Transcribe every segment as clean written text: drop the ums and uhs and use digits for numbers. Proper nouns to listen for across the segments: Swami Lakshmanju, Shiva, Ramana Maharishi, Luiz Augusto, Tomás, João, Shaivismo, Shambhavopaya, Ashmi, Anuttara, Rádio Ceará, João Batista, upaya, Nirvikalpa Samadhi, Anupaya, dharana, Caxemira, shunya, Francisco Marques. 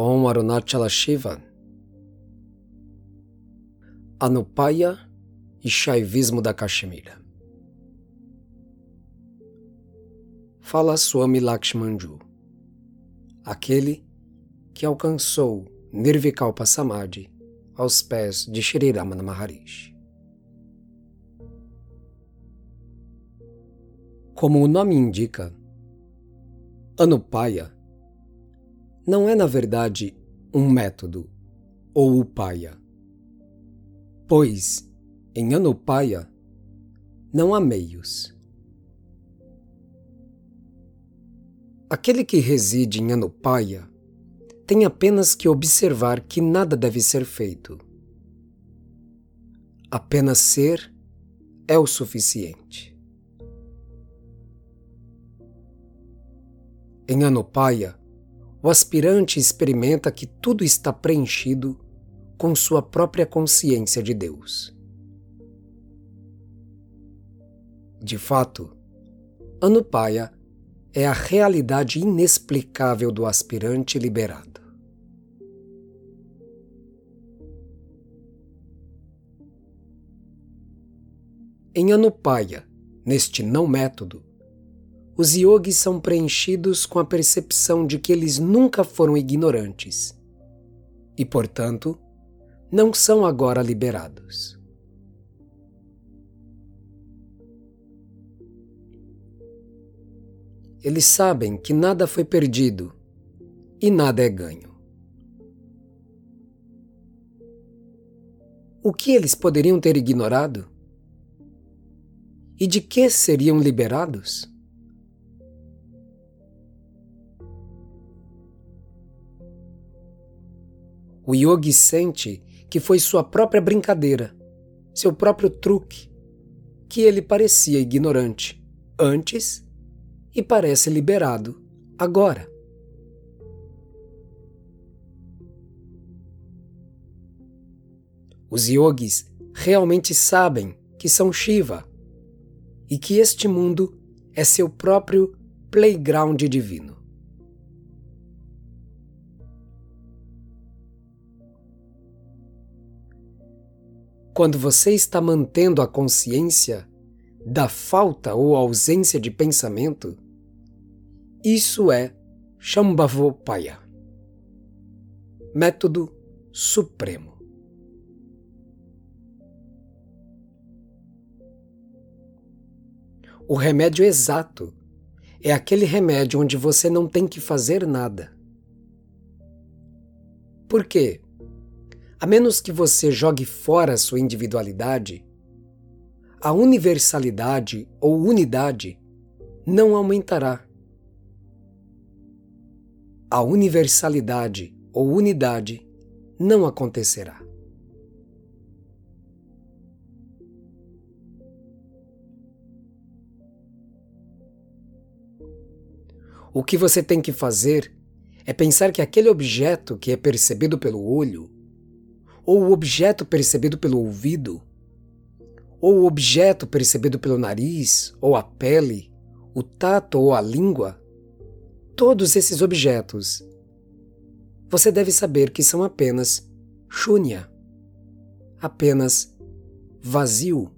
Om Arunachala Shiva. Anupaya e Shaivismo da Caxemira. Fala Swami Lakshmanju, aquele que alcançou Nirvikalpa Samadhi aos pés de Shri Ramana Maharishi. Como o nome indica, Anupaya não é, na verdade, um método ou upaya, pois em Anupaya não há meios. Aquele que reside em Anupaya tem apenas que observar que nada deve ser feito. Apenas ser é o suficiente. Em Anupaya, o aspirante experimenta que tudo está preenchido com sua própria consciência de Deus. De fato, Anupaya é a realidade inexplicável do aspirante liberado. Em Anupaya, neste não método, os yogis são preenchidos com a percepção de que eles nunca foram ignorantes e, portanto, não são agora liberados. Eles sabem que nada foi perdido e nada é ganho. O que eles poderiam ter ignorado? E de que seriam liberados? O yogi sente que foi sua própria brincadeira, seu próprio truque, que ele parecia ignorante antes e parece liberado agora. Os yogis realmente sabem que são Shiva e que este mundo é seu próprio playground divino. Quando você está mantendo a consciência da falta ou ausência de pensamento, isso é Shambhavopaya, método supremo. O remédio exato é aquele remédio onde você não tem que fazer nada. Por quê? A menos que você jogue fora sua individualidade, a universalidade ou unidade não aumentará. A universalidade ou unidade não acontecerá. O que você tem que fazer é pensar que aquele objeto que é percebido pelo olho ou o objeto percebido pelo ouvido, ou o objeto percebido pelo nariz, ou a pele, o tato ou a língua, todos esses objetos, você deve saber que são apenas shunya, apenas vazio.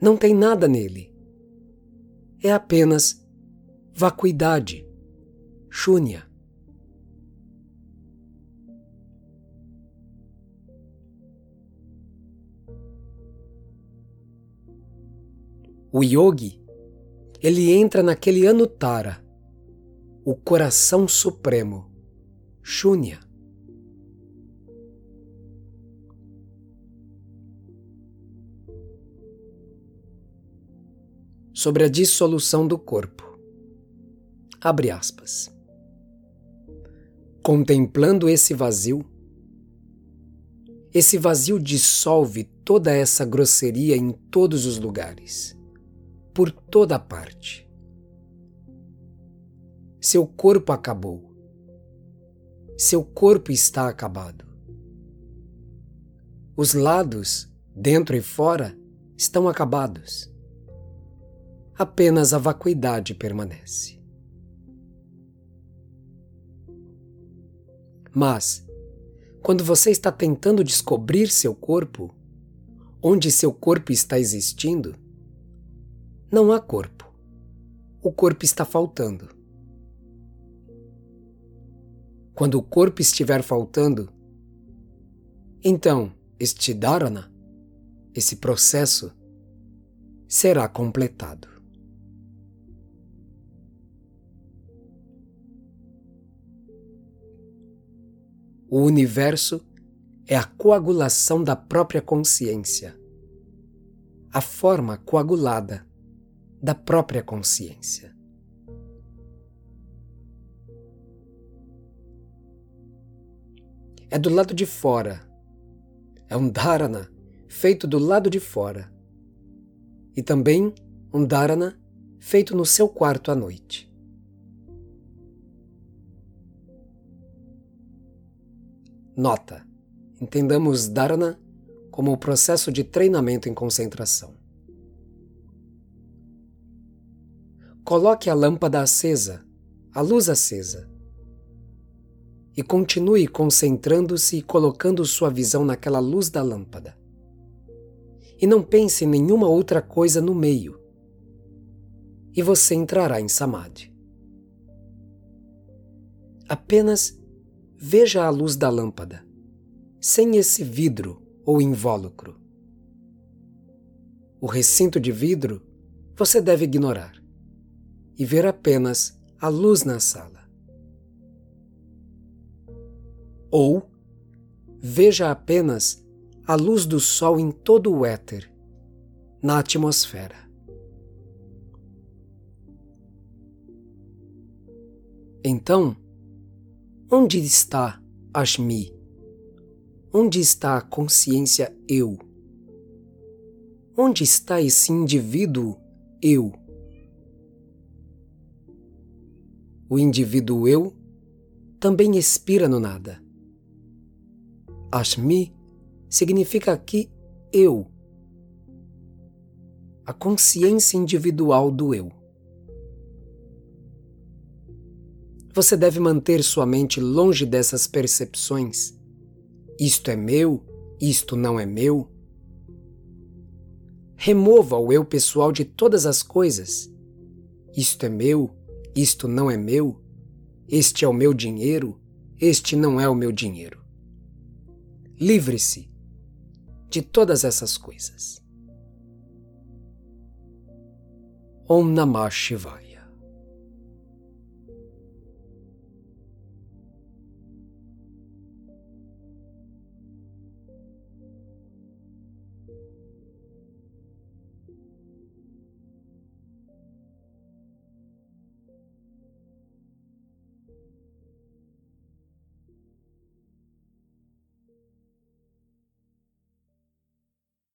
Não tem nada nele. É apenas vacuidade, shunya. O yogi, ele entra naquele Anuttara, o coração supremo, shunya. Sobre a dissolução do corpo, abre aspas. Contemplando esse vazio dissolve toda essa grosseria em todos os lugares. Por toda parte. Seu corpo acabou. Seu corpo está acabado. Os lados, dentro e fora, estão acabados. Apenas a vacuidade permanece. Mas, quando você está tentando descobrir seu corpo, onde seu corpo está existindo, não há corpo. O corpo está faltando. Quando o corpo estiver faltando, então este dharana, esse processo, será completado. O universo é a coagulação da própria consciência, a forma coagulada da própria consciência. É do lado de fora, é um dharana feito do lado de fora, e também um dharana feito no seu quarto à noite. Nota: entendamos dharana como o processo de treinamento em concentração. Coloque a lâmpada acesa, a luz acesa, e continue concentrando-se e colocando sua visão naquela luz da lâmpada. E não pense em nenhuma outra coisa no meio, e você entrará em Samadhi. Apenas veja a luz da lâmpada, sem esse vidro ou invólucro. O recinto de vidro você deve ignorar e ver apenas a luz na sala. Ou veja apenas a luz do sol em todo o éter, na atmosfera. Então, onde está Ashmi? Onde está a consciência eu? Onde está esse indivíduo eu? O indivíduo eu também expira no nada. Ashmi significa aqui eu, a consciência individual do eu. Você deve manter sua mente longe dessas percepções. Isto é meu, isto não é meu. Remova o eu pessoal de todas as coisas. Isto é meu, isto não é meu. Este é o meu dinheiro, este não é o meu dinheiro. Livre-se de todas essas coisas. Om Namah Shivaya.